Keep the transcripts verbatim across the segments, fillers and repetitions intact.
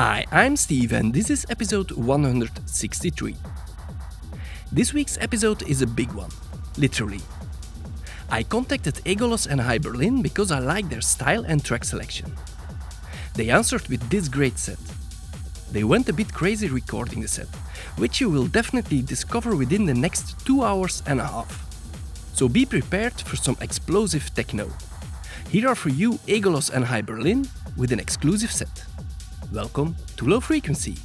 Hi, I'm Steve and this is episode one hundred sixty-three. This week's episode is a big one, literally. I contacted Egolos and High Berlin because I like their style and track selection. They answered with this great set. They went a bit crazy recording the set, which you will definitely discover within the next two hours and a half. So be prepared for some explosive techno. Here are for you Egolos and High Berlin with an exclusive set. Welcome to Low Frequency.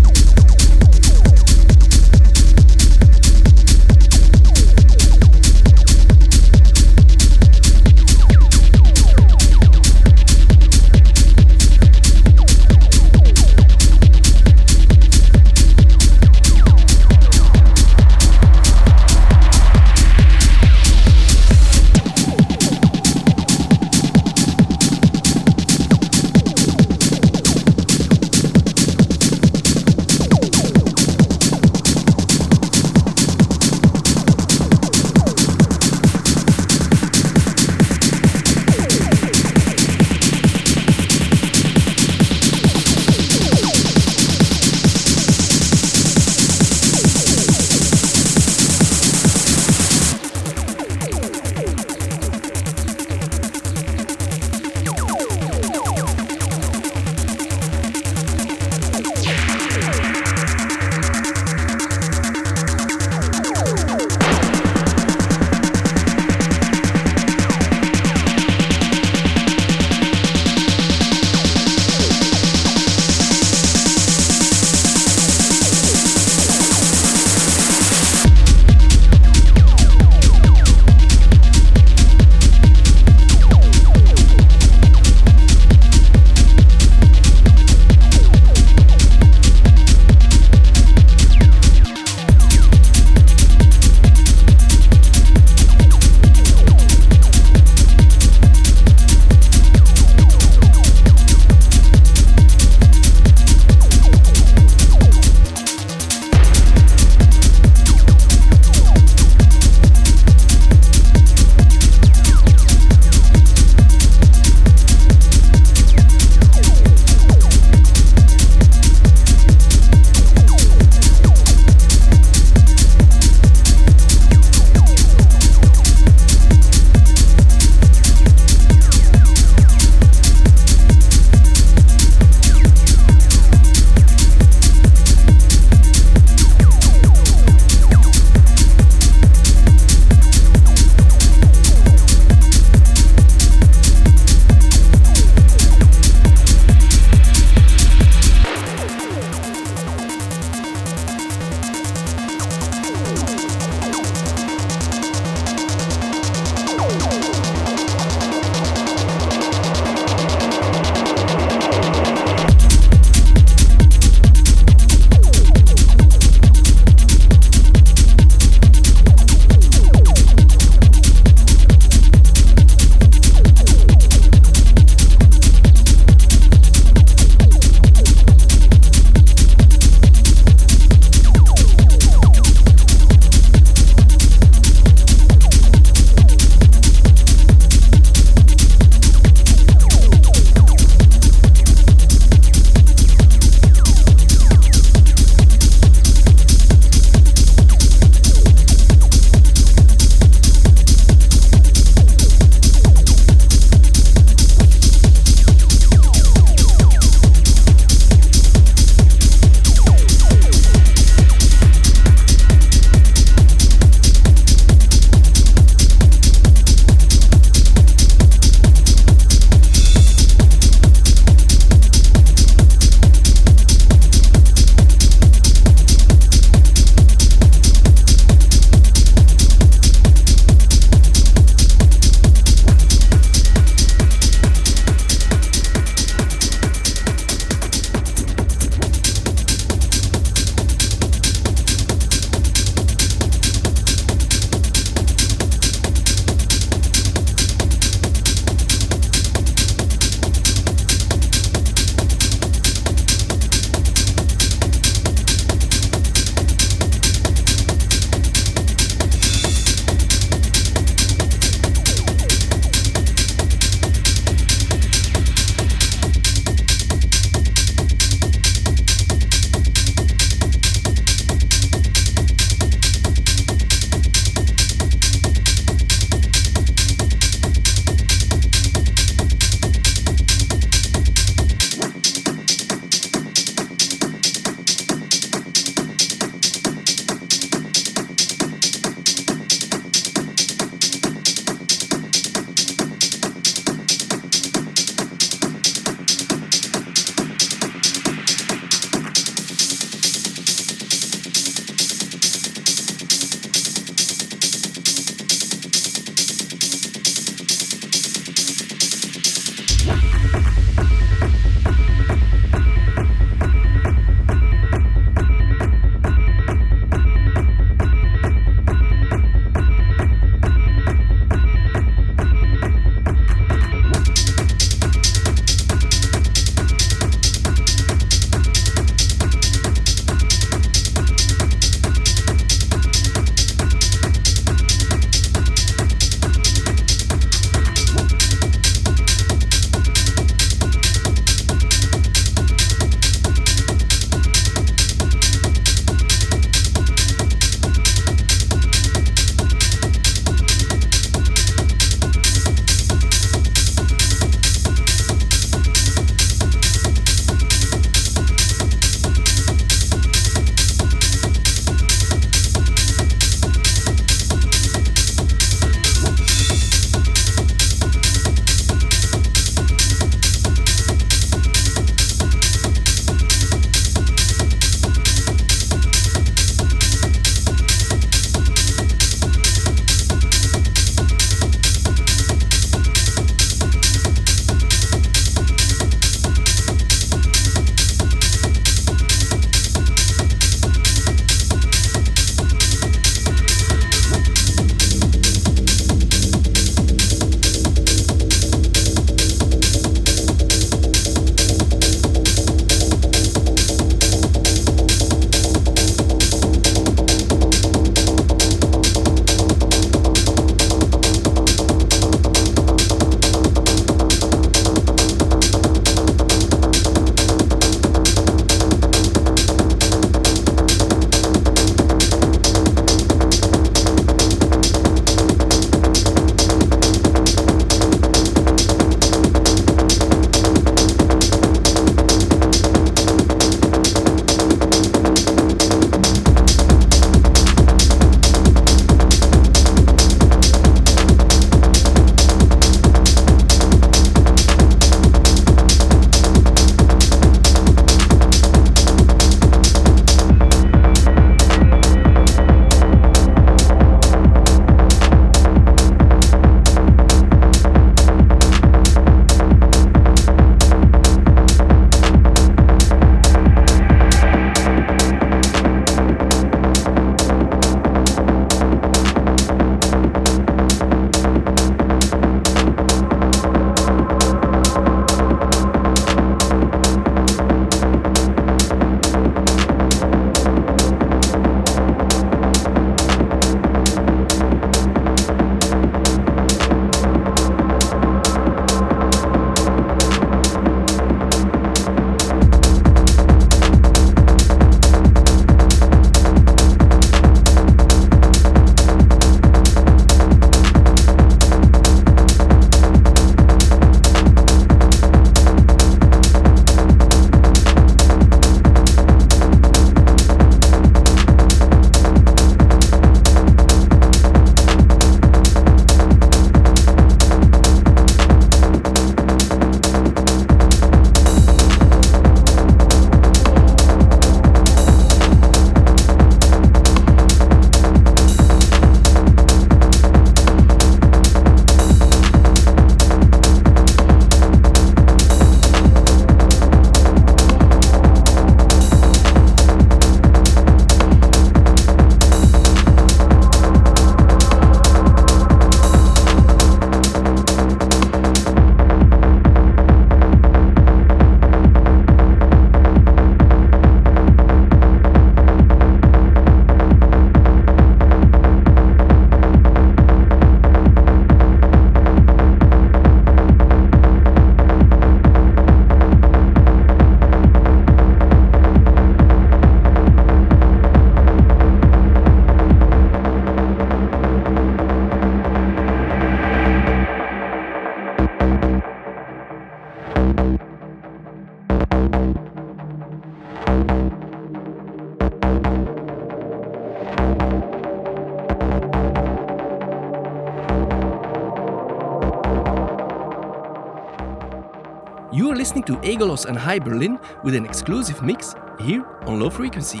You are listening to Egolos and High Berlin with an exclusive mix here on Low Frequency.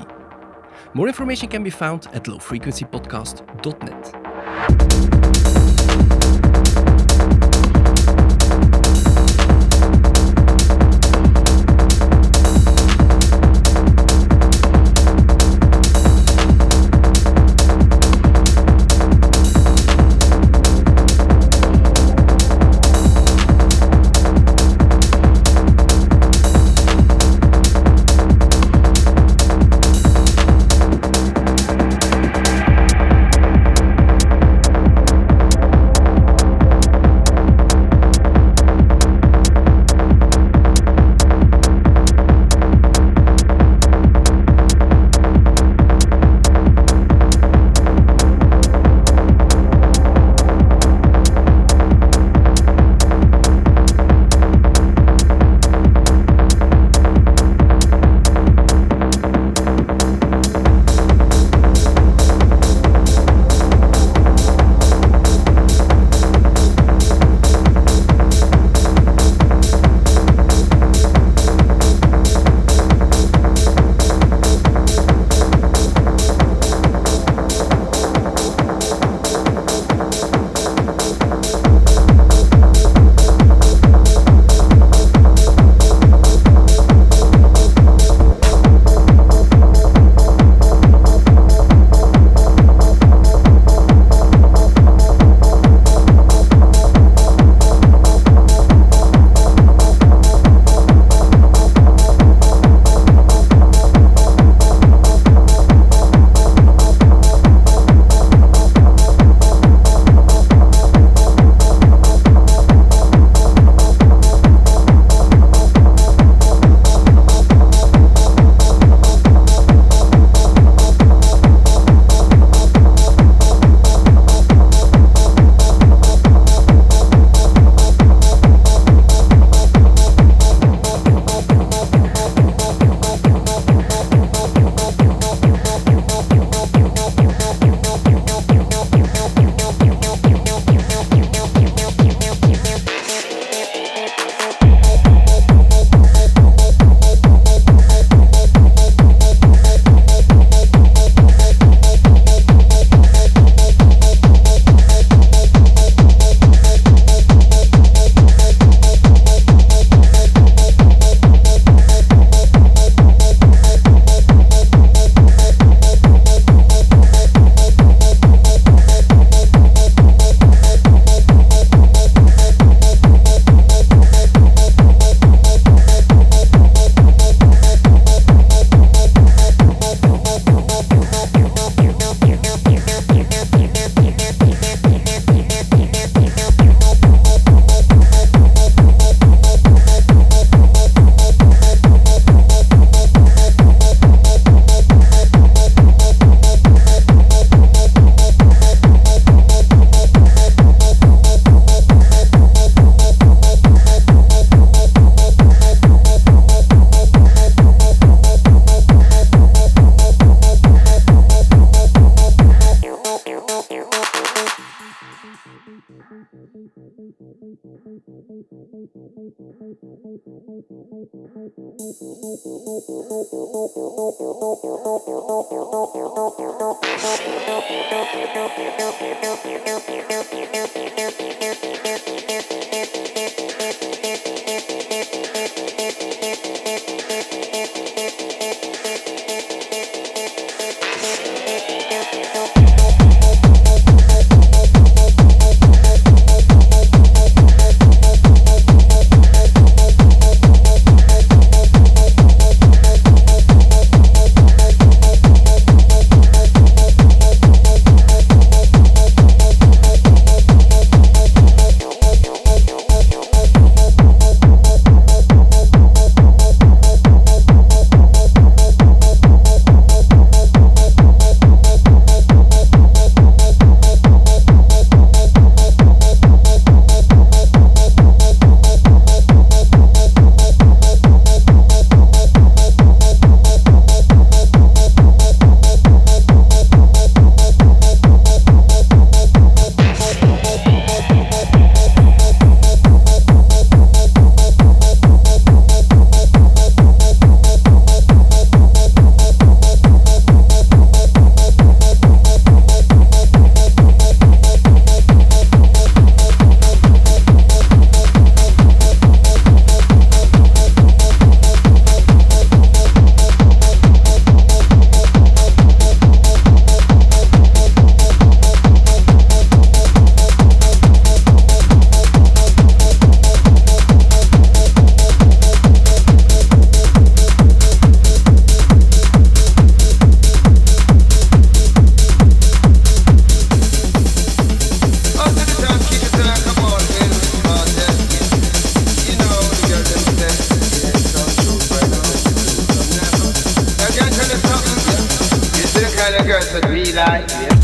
More information can be found at low frequency podcast dot net. girls would be like, yeah.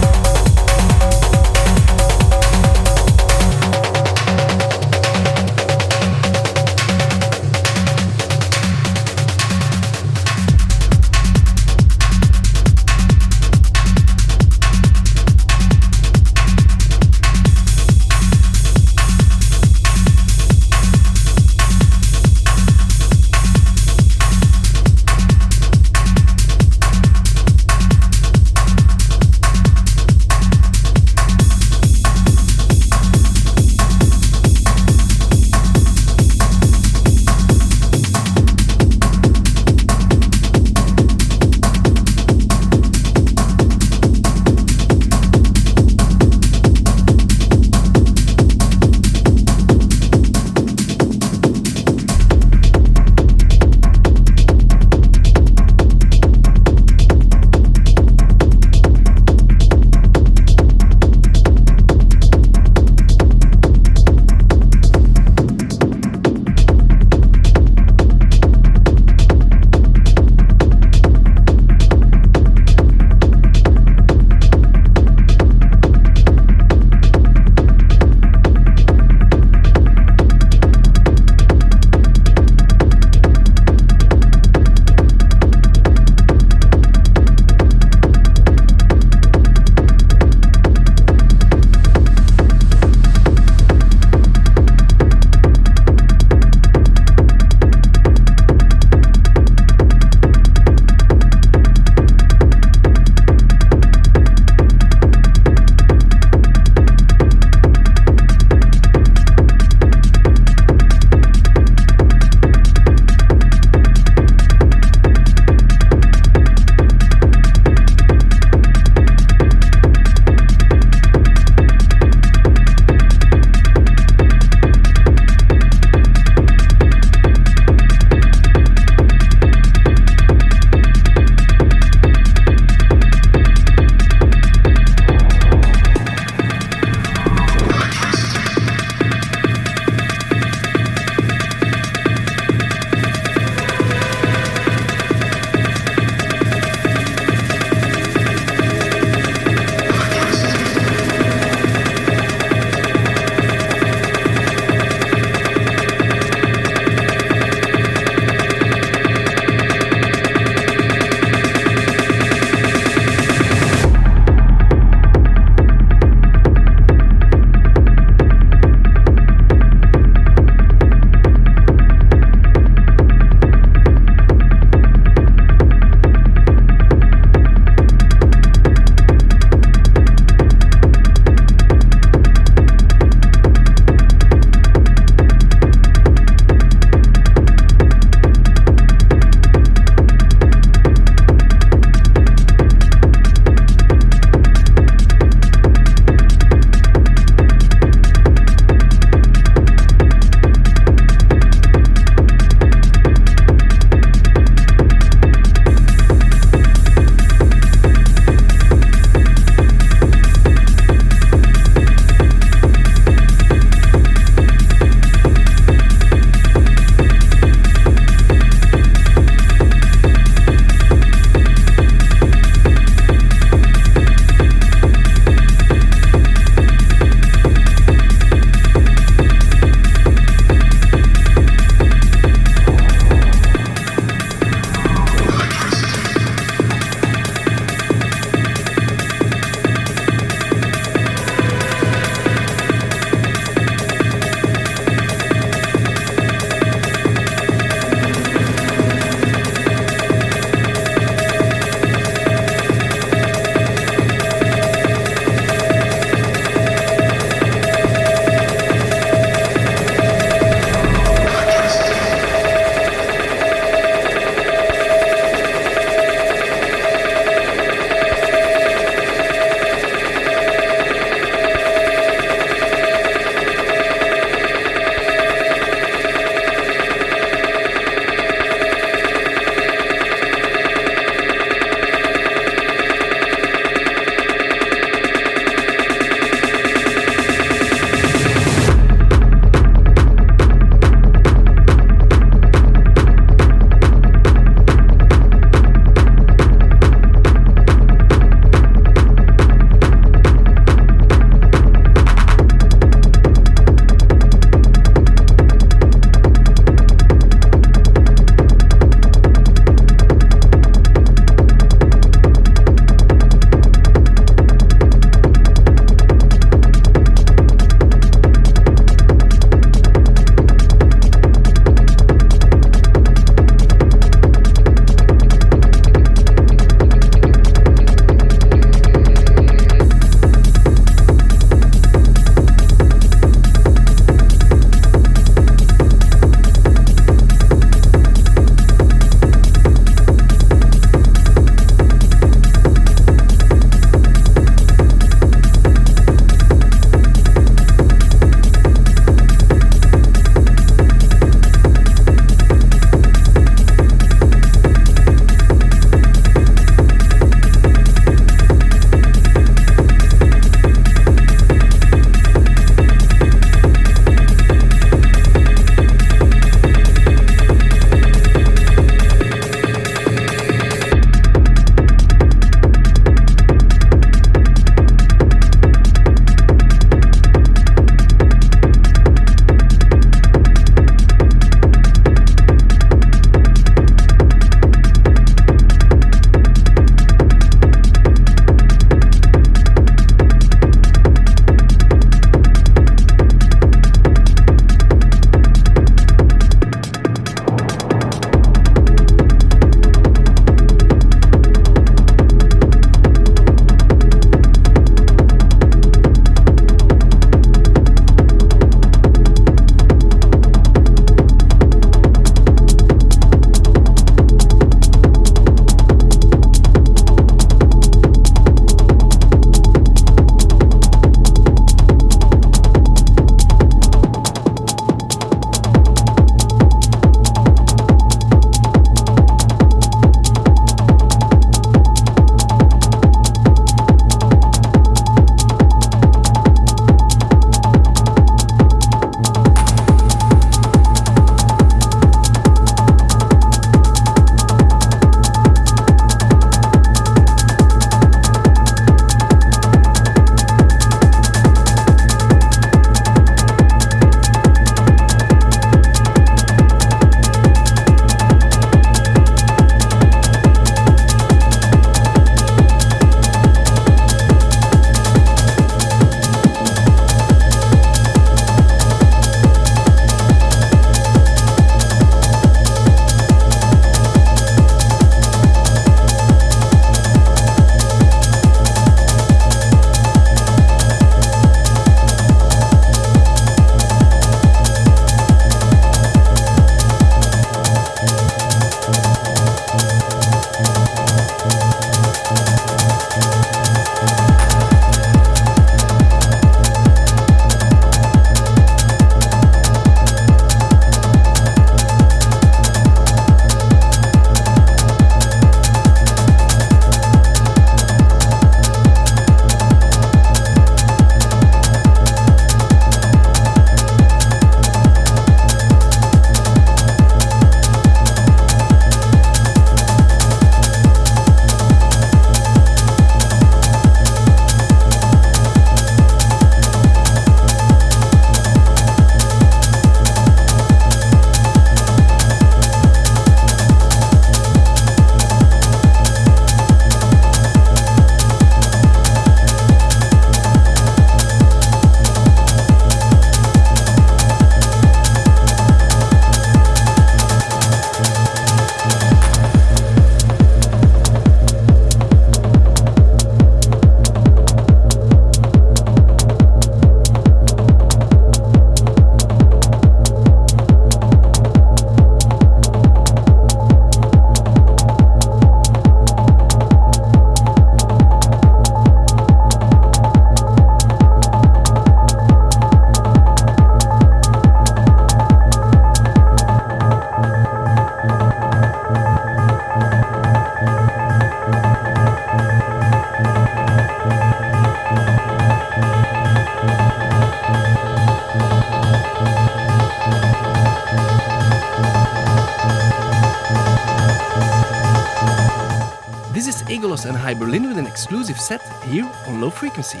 Egolos and High Berlin with an exclusive set here on Low Frequency.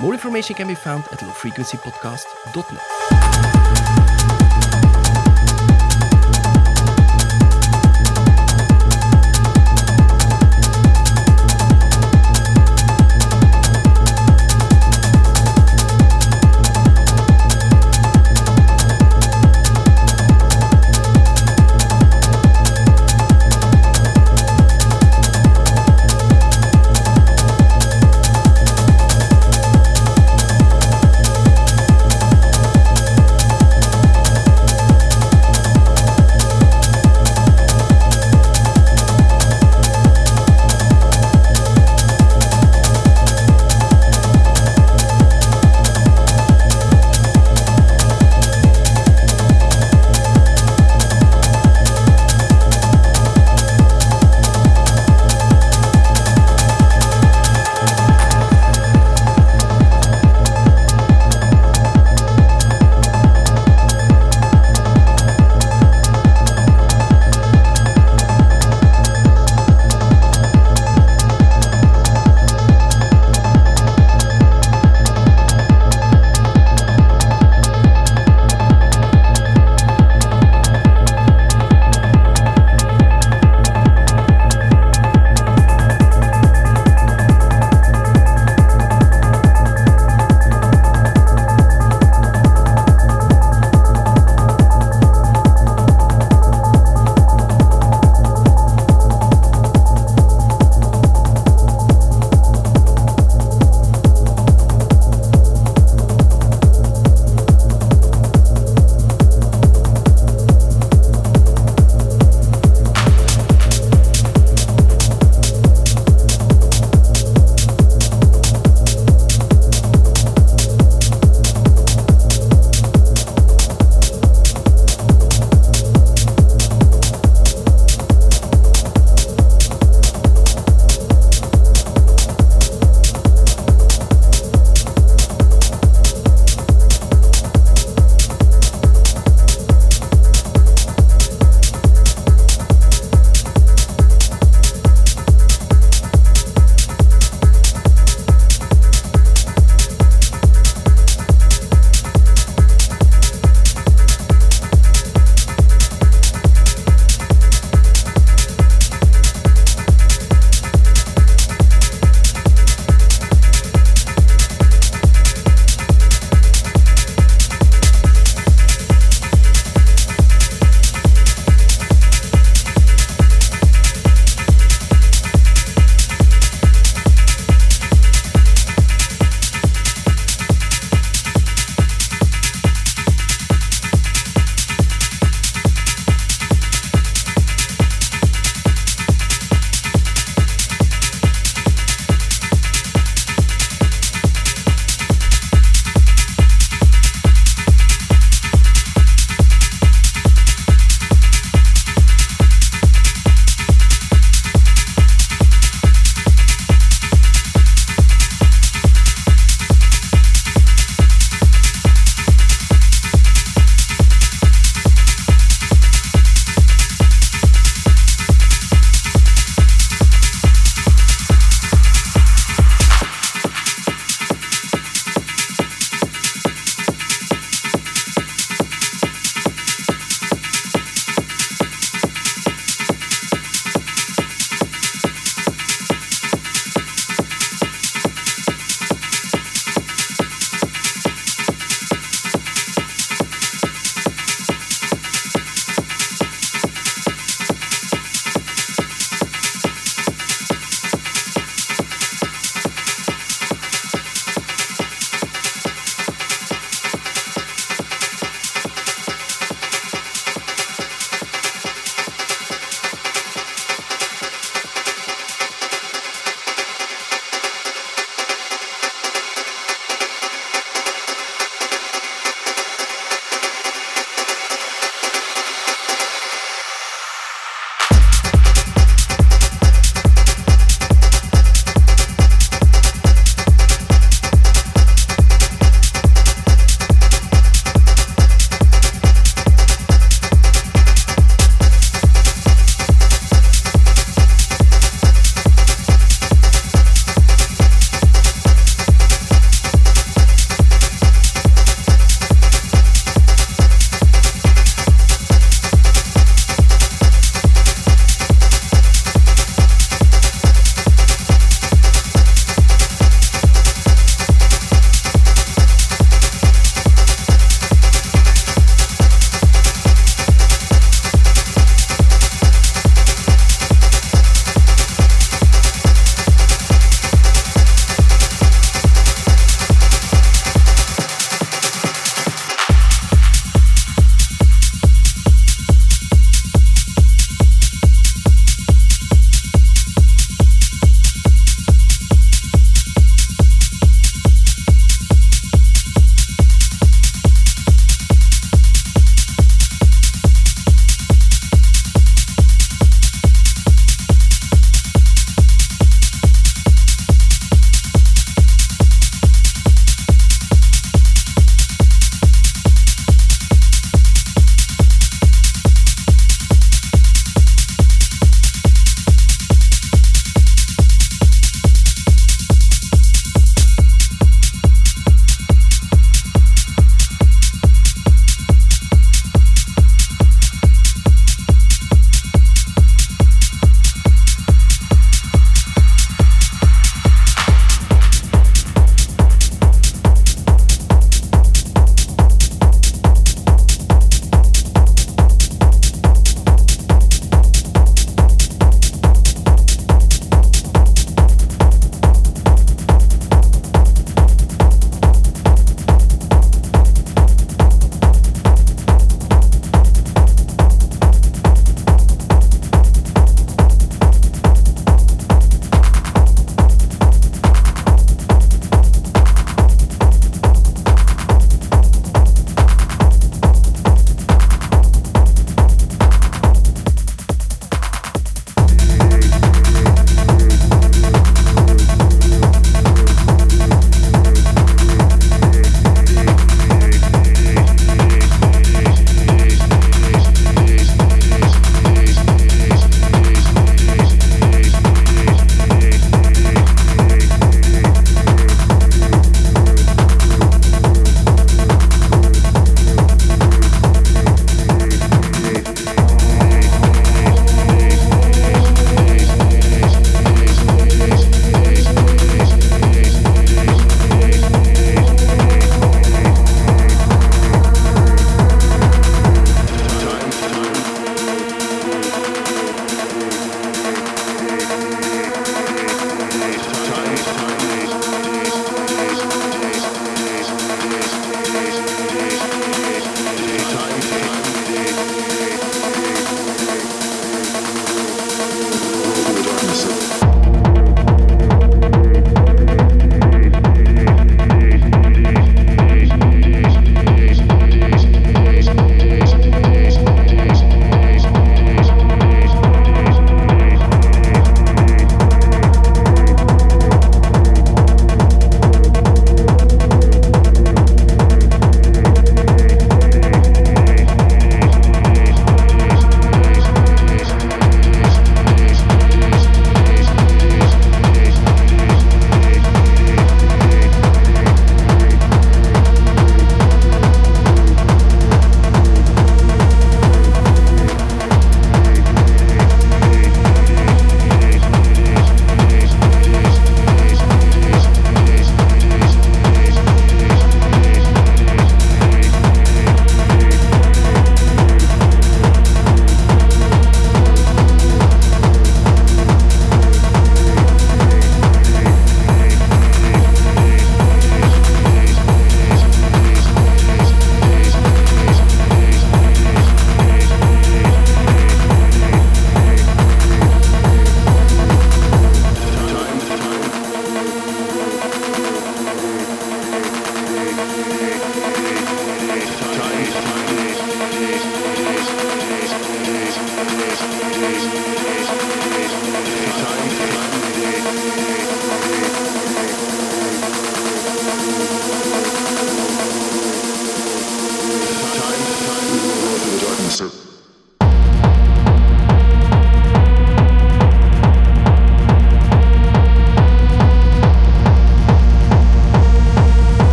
More information can be found at low frequency podcast dot net.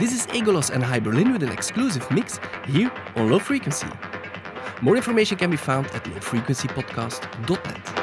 This is Egolos and High Berlin with an exclusive mix here on Low Frequency. More information can be found at low frequency podcast dot net.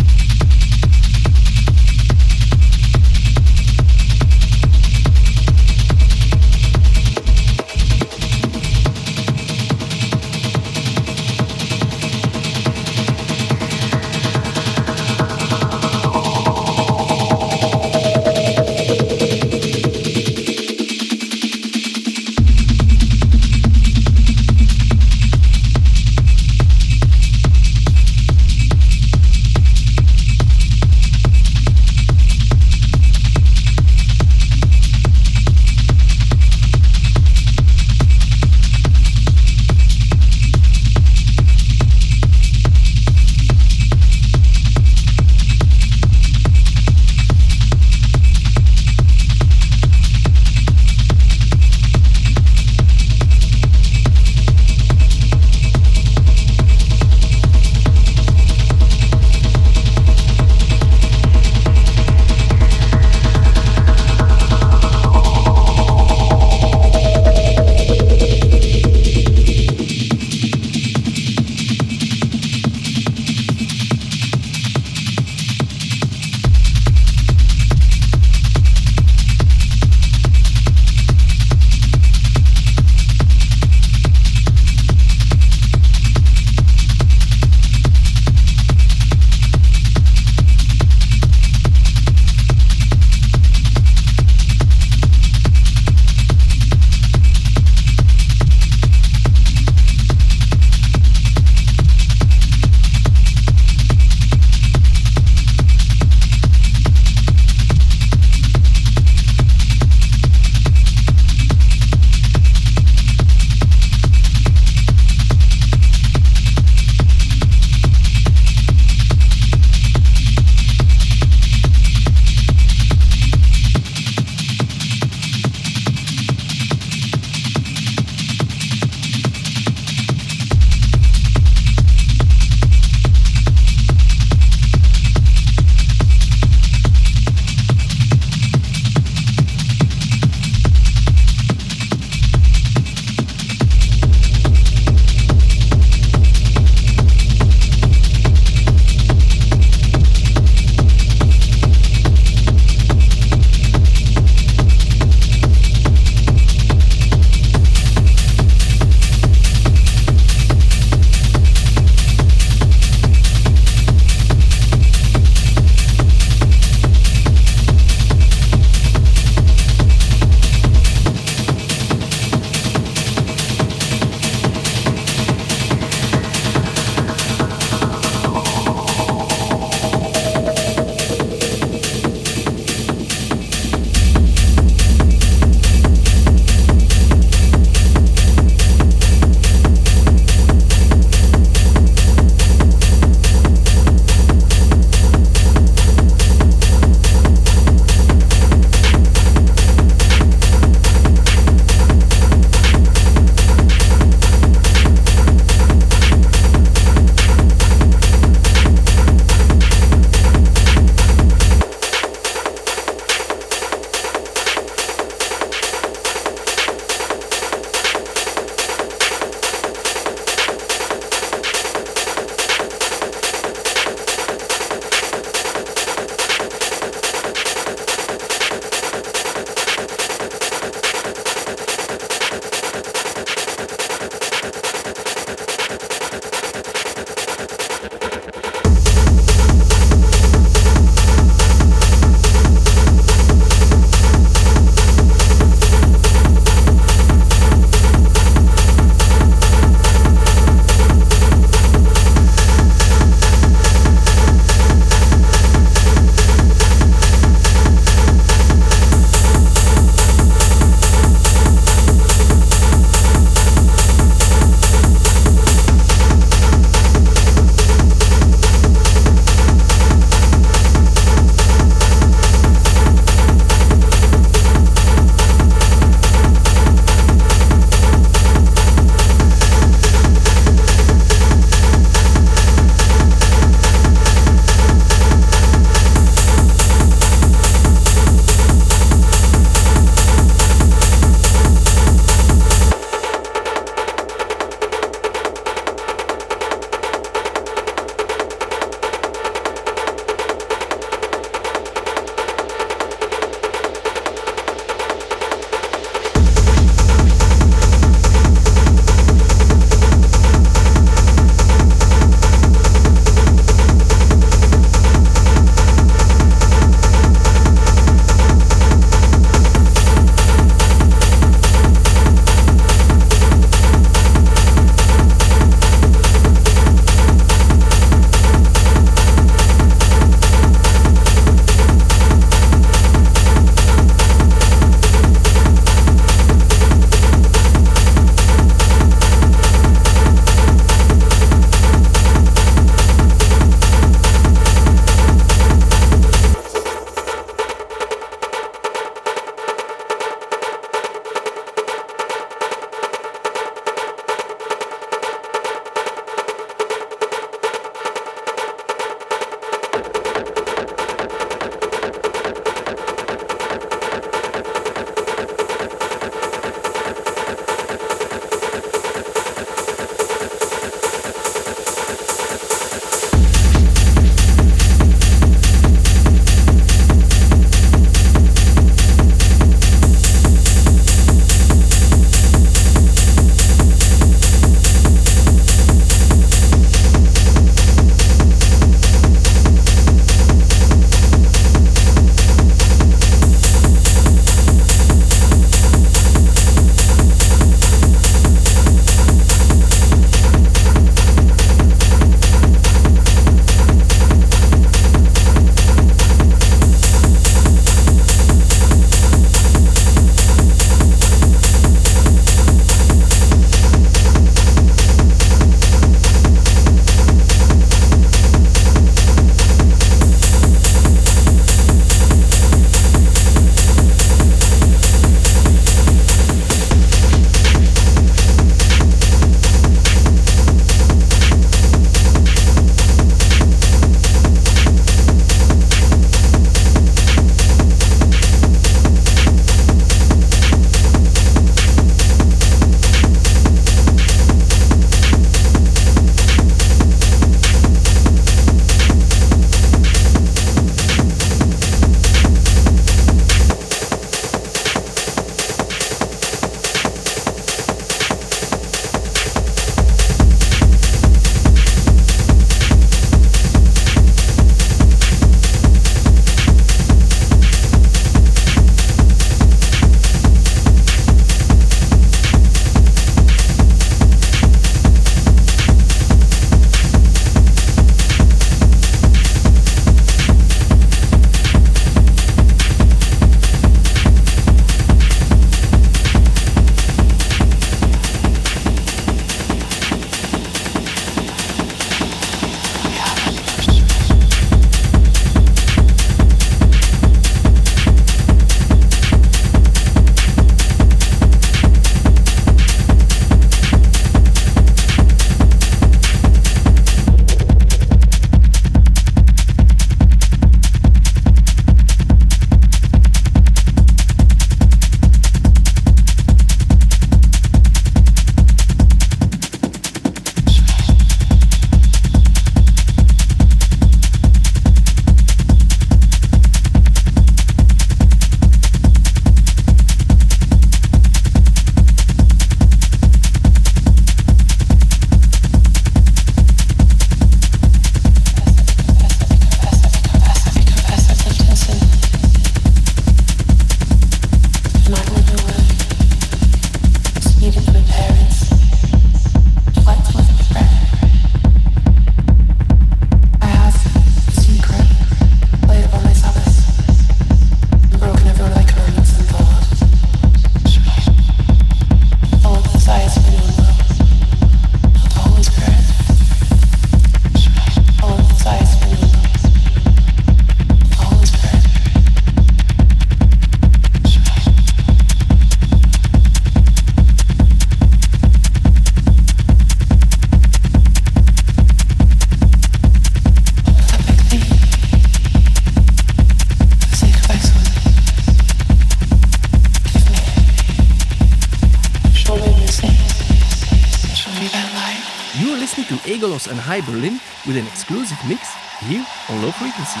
Egolos and High Berlin with an exclusive mix here on Low Frequency.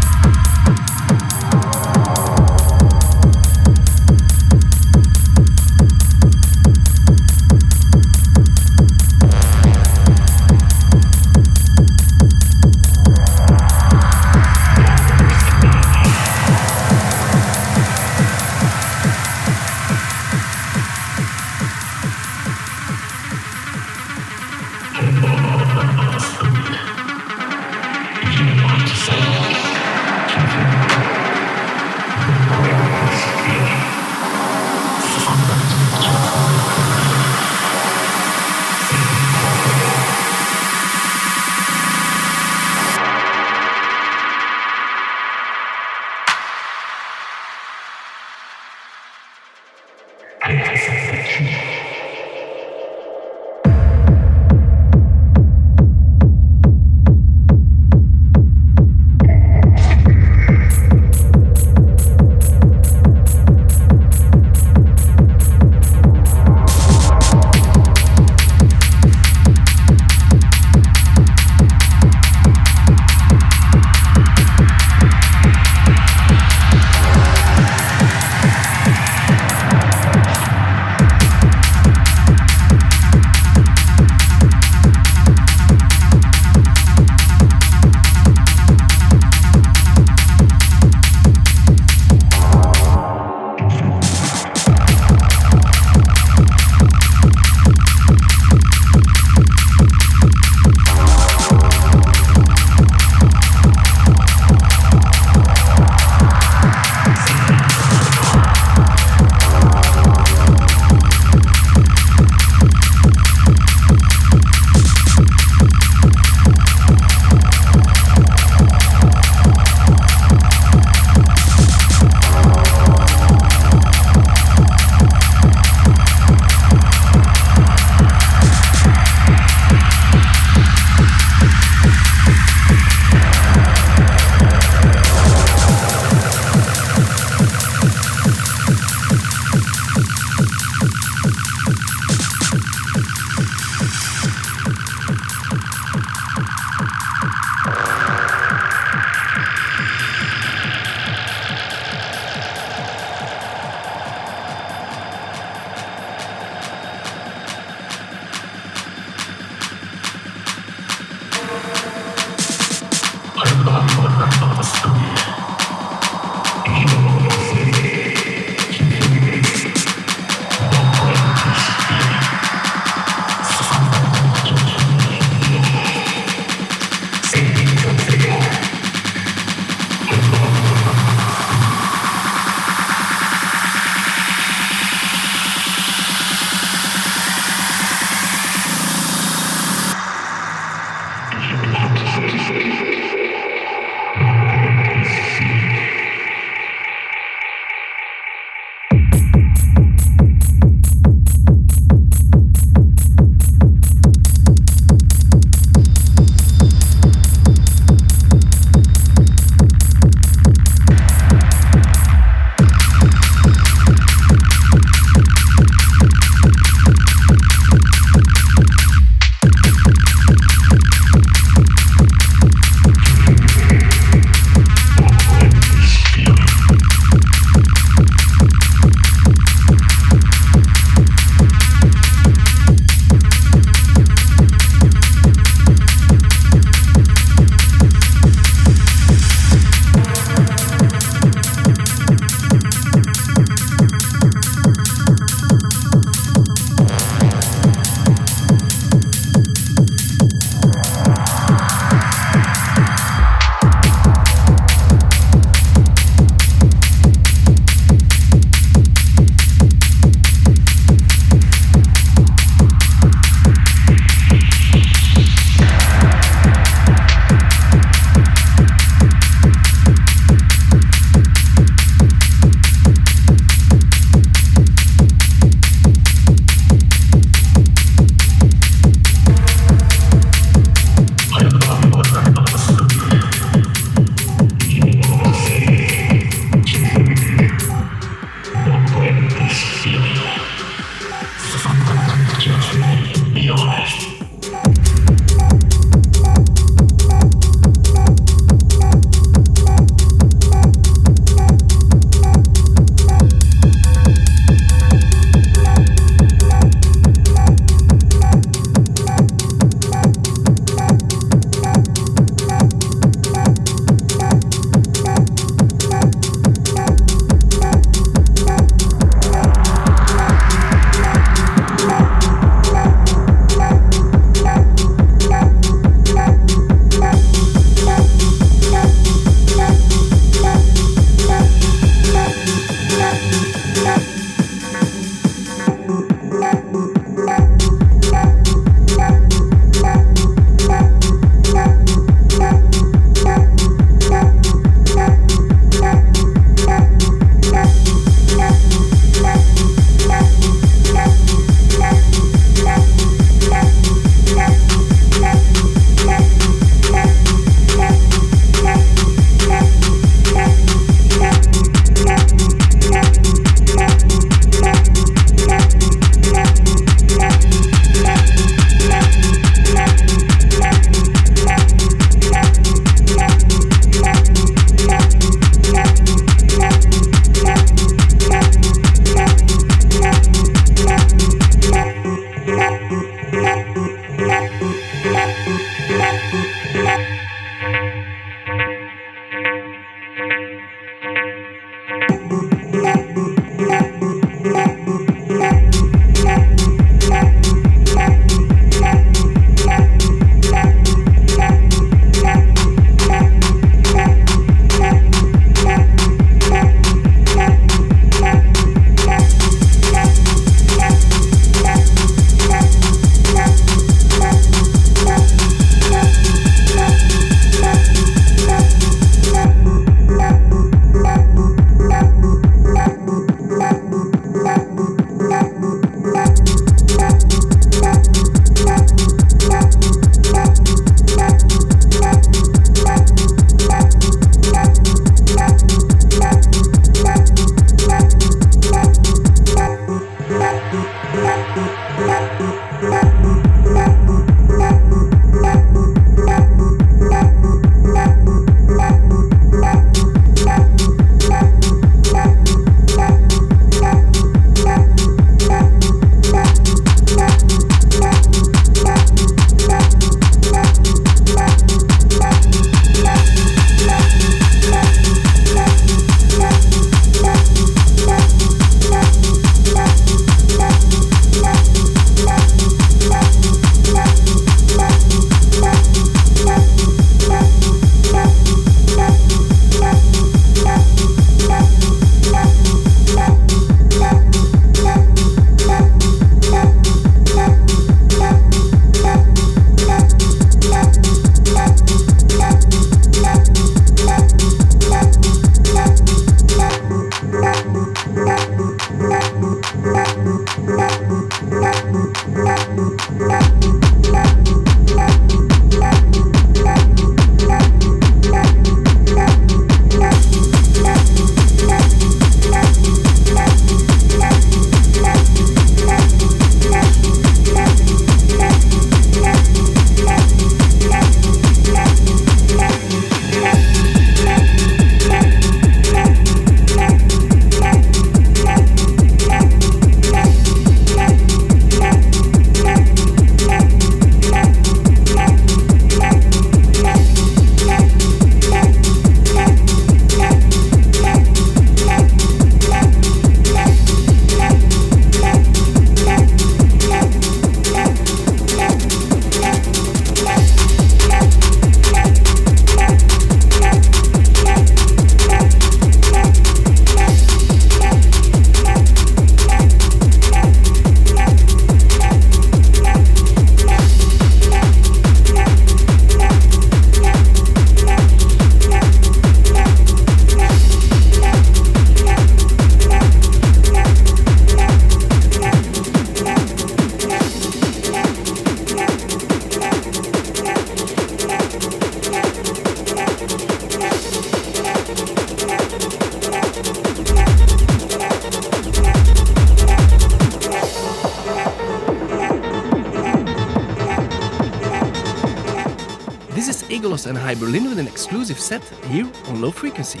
And High Berlin with an exclusive set here on Low Frequency.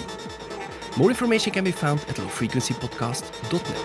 More information can be found at low frequency podcast dot net.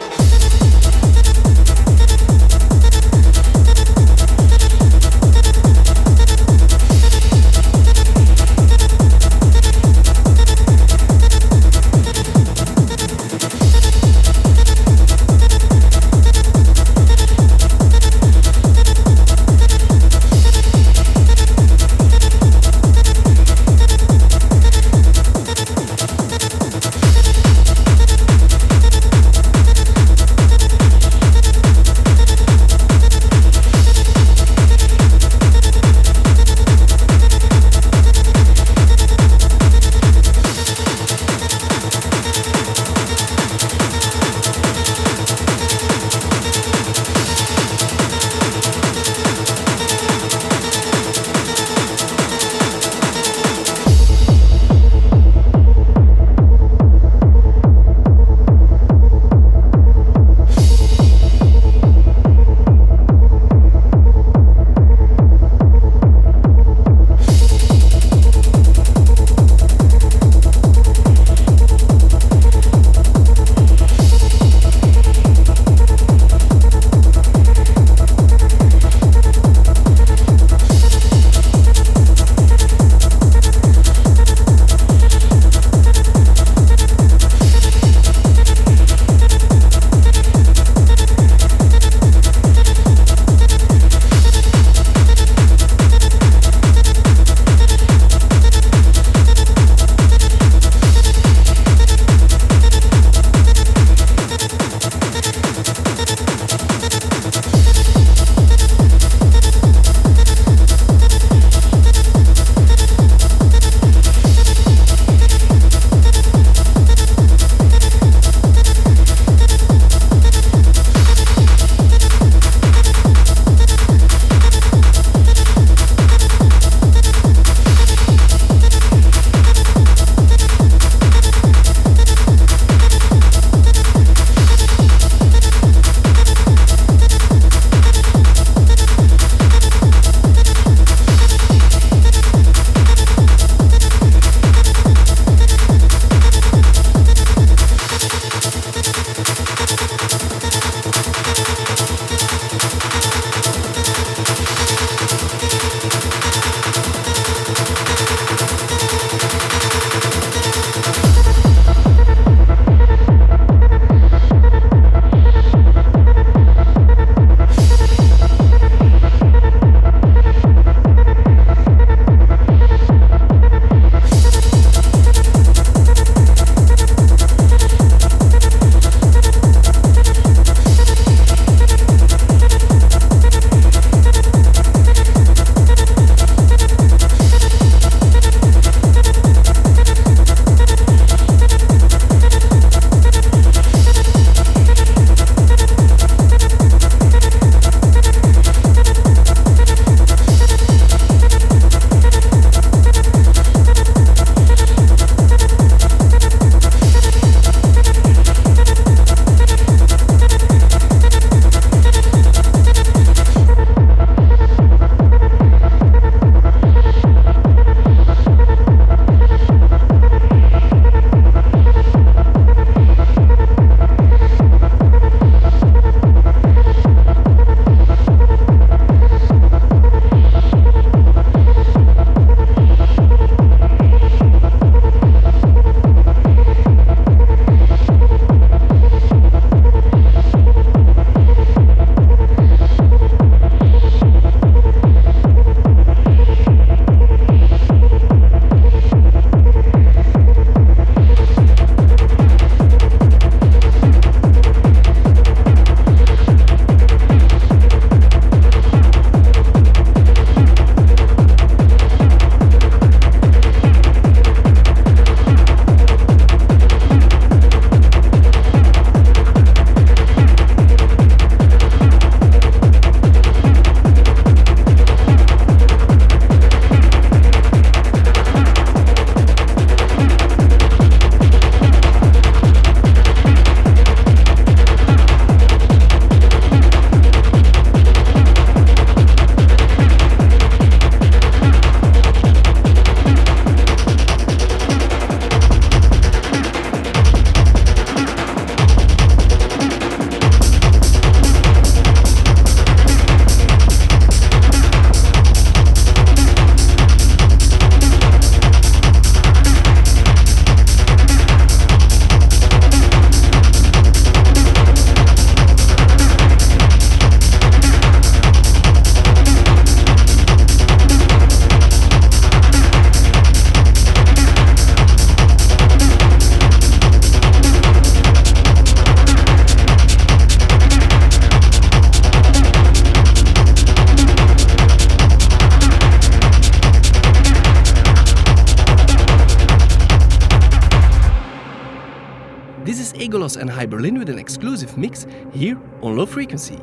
Egolos and High Berlin with an exclusive mix here on Low Frequency.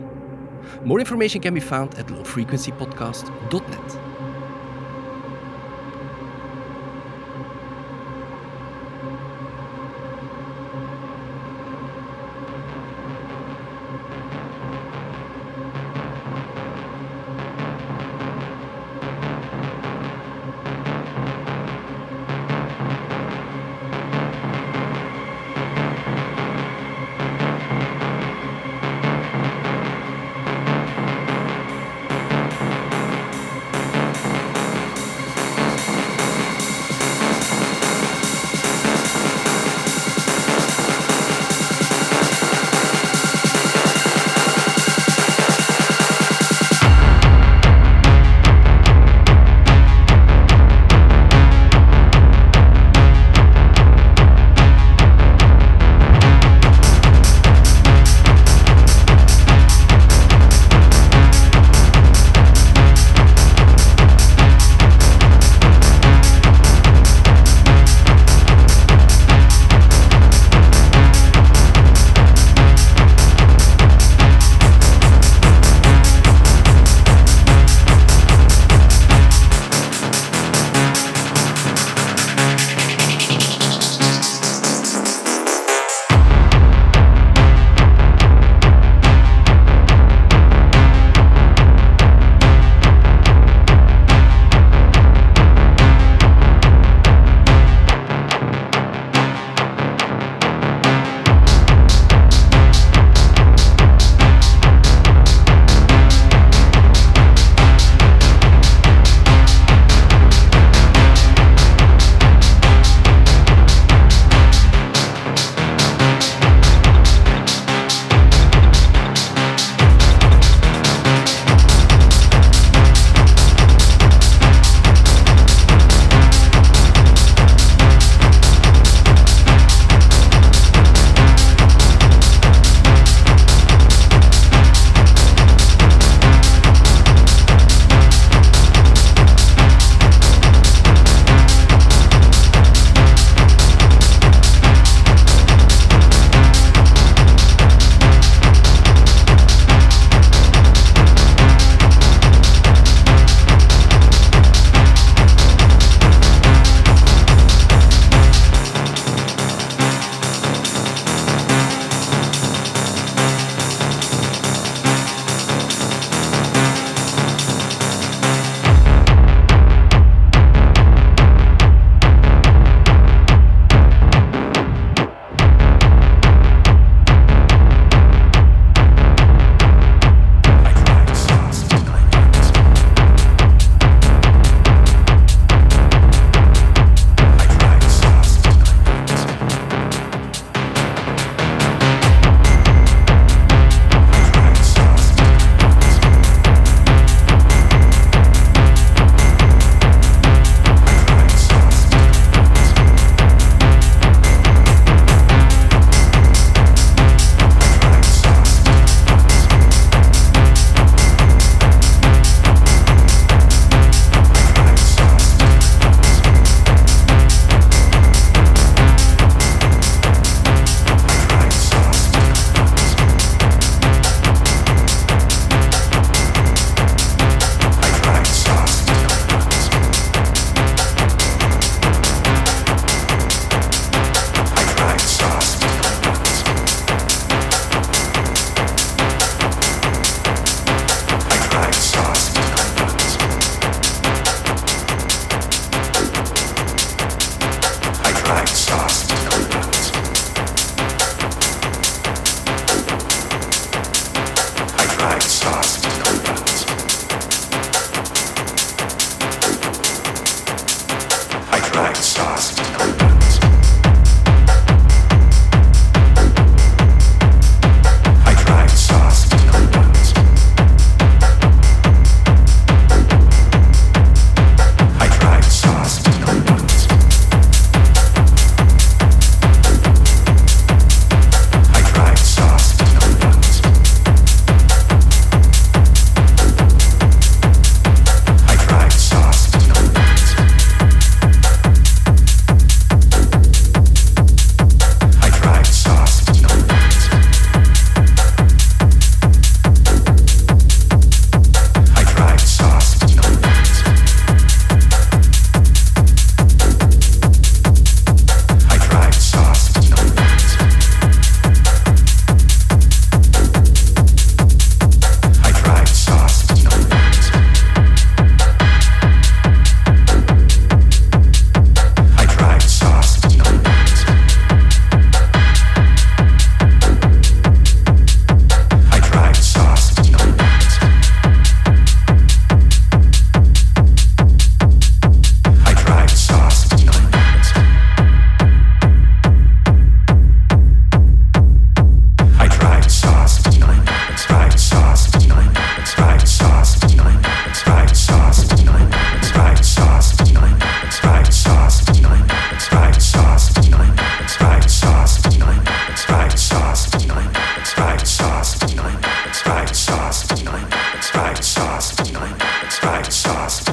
More information can be found at low frequency podcast dot net. Spicy sauce, tonight. Spicy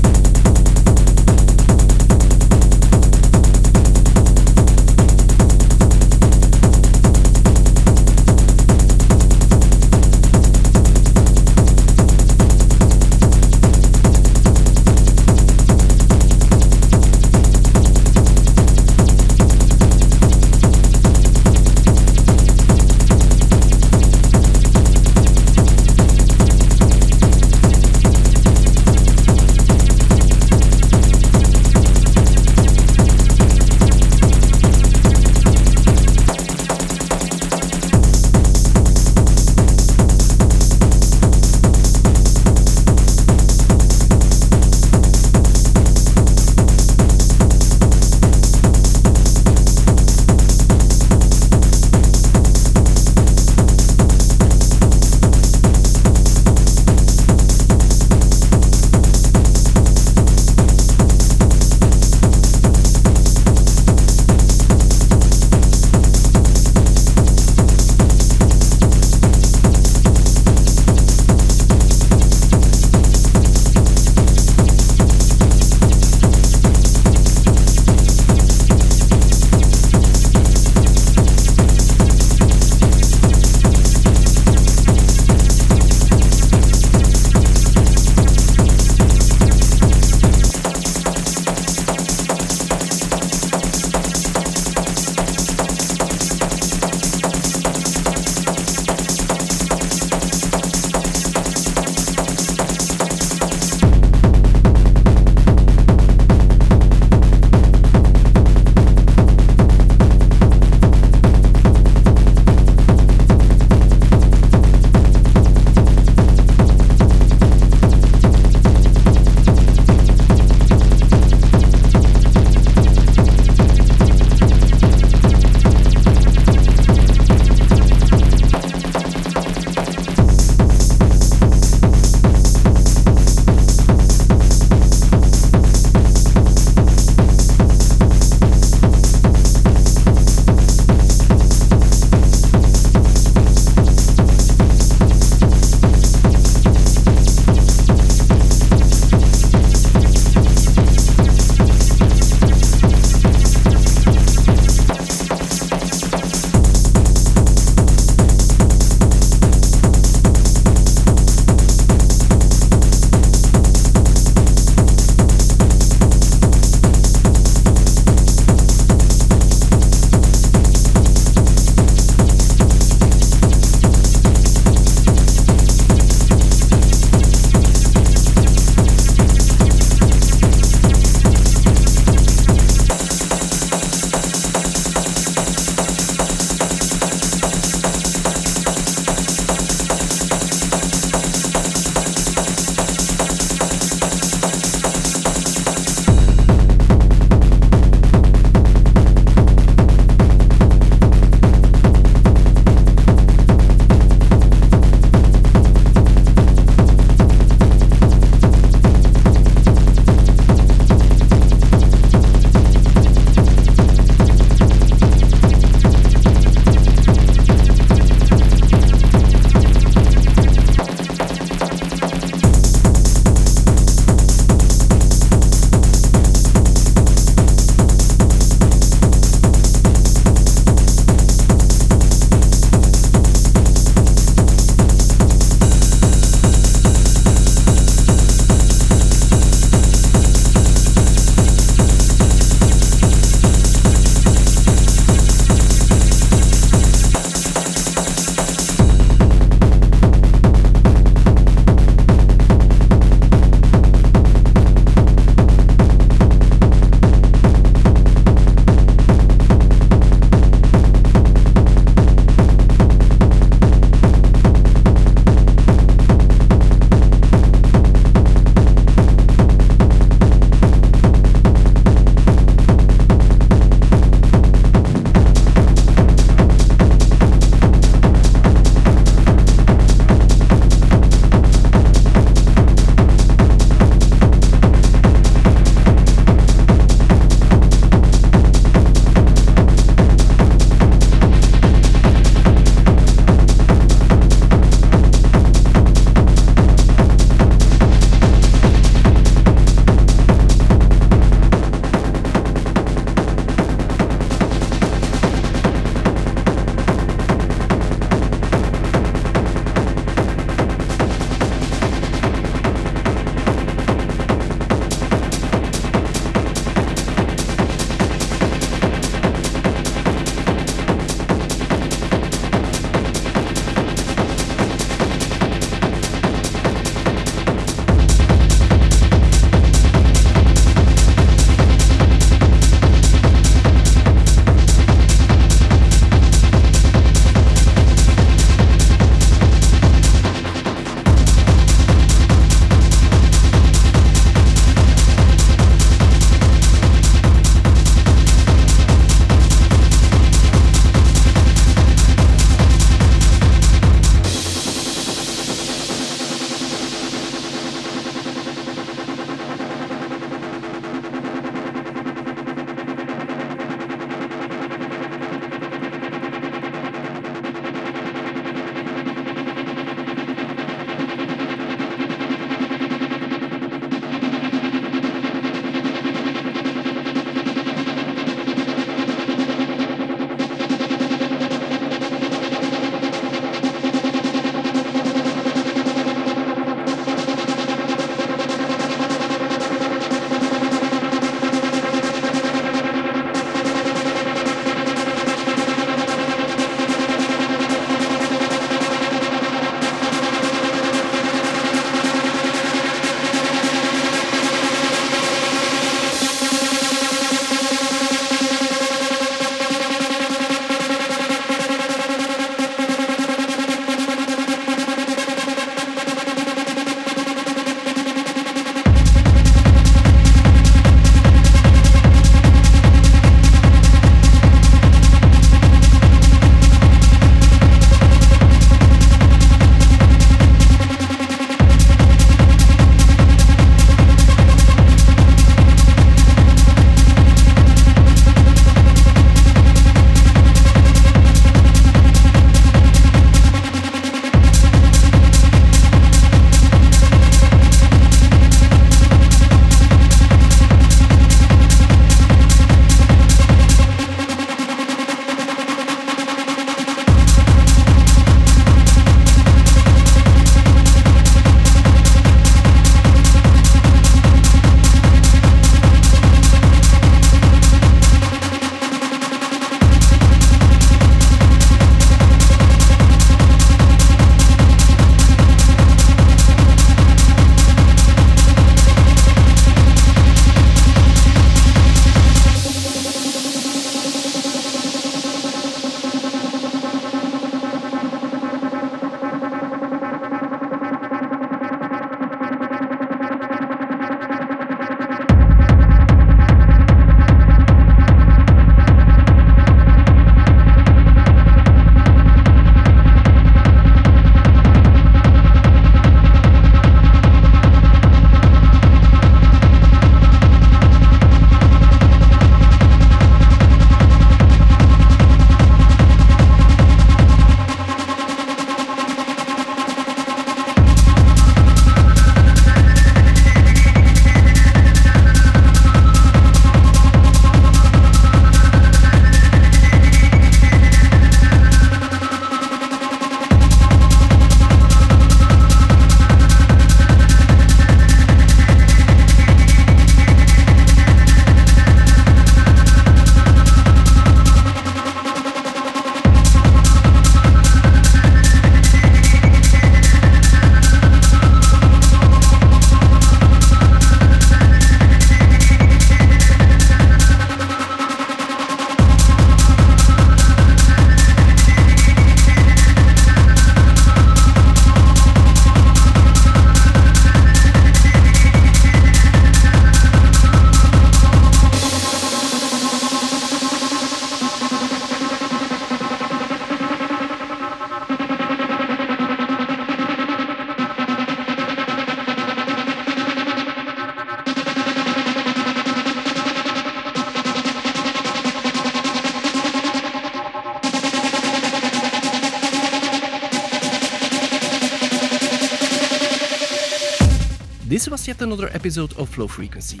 This was yet another episode of Low Frequency.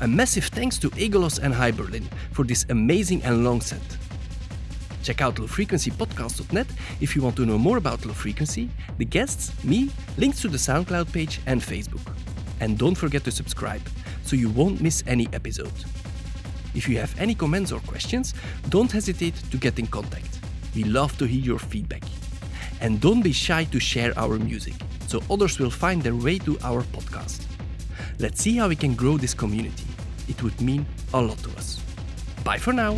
A massive thanks to Egolos and High Berlin for this amazing and long set. Check out low frequency podcast dot net if you want to know more about Low Frequency, the guests, me, links to the SoundCloud page and Facebook. And don't forget to subscribe, so you won't miss any episode. If you have any comments or questions, don't hesitate to get in contact. We love to hear your feedback. And don't be shy to share our music, so others will find their way to our podcast. Let's see how we can grow this community. It would mean a lot to us. Bye for now.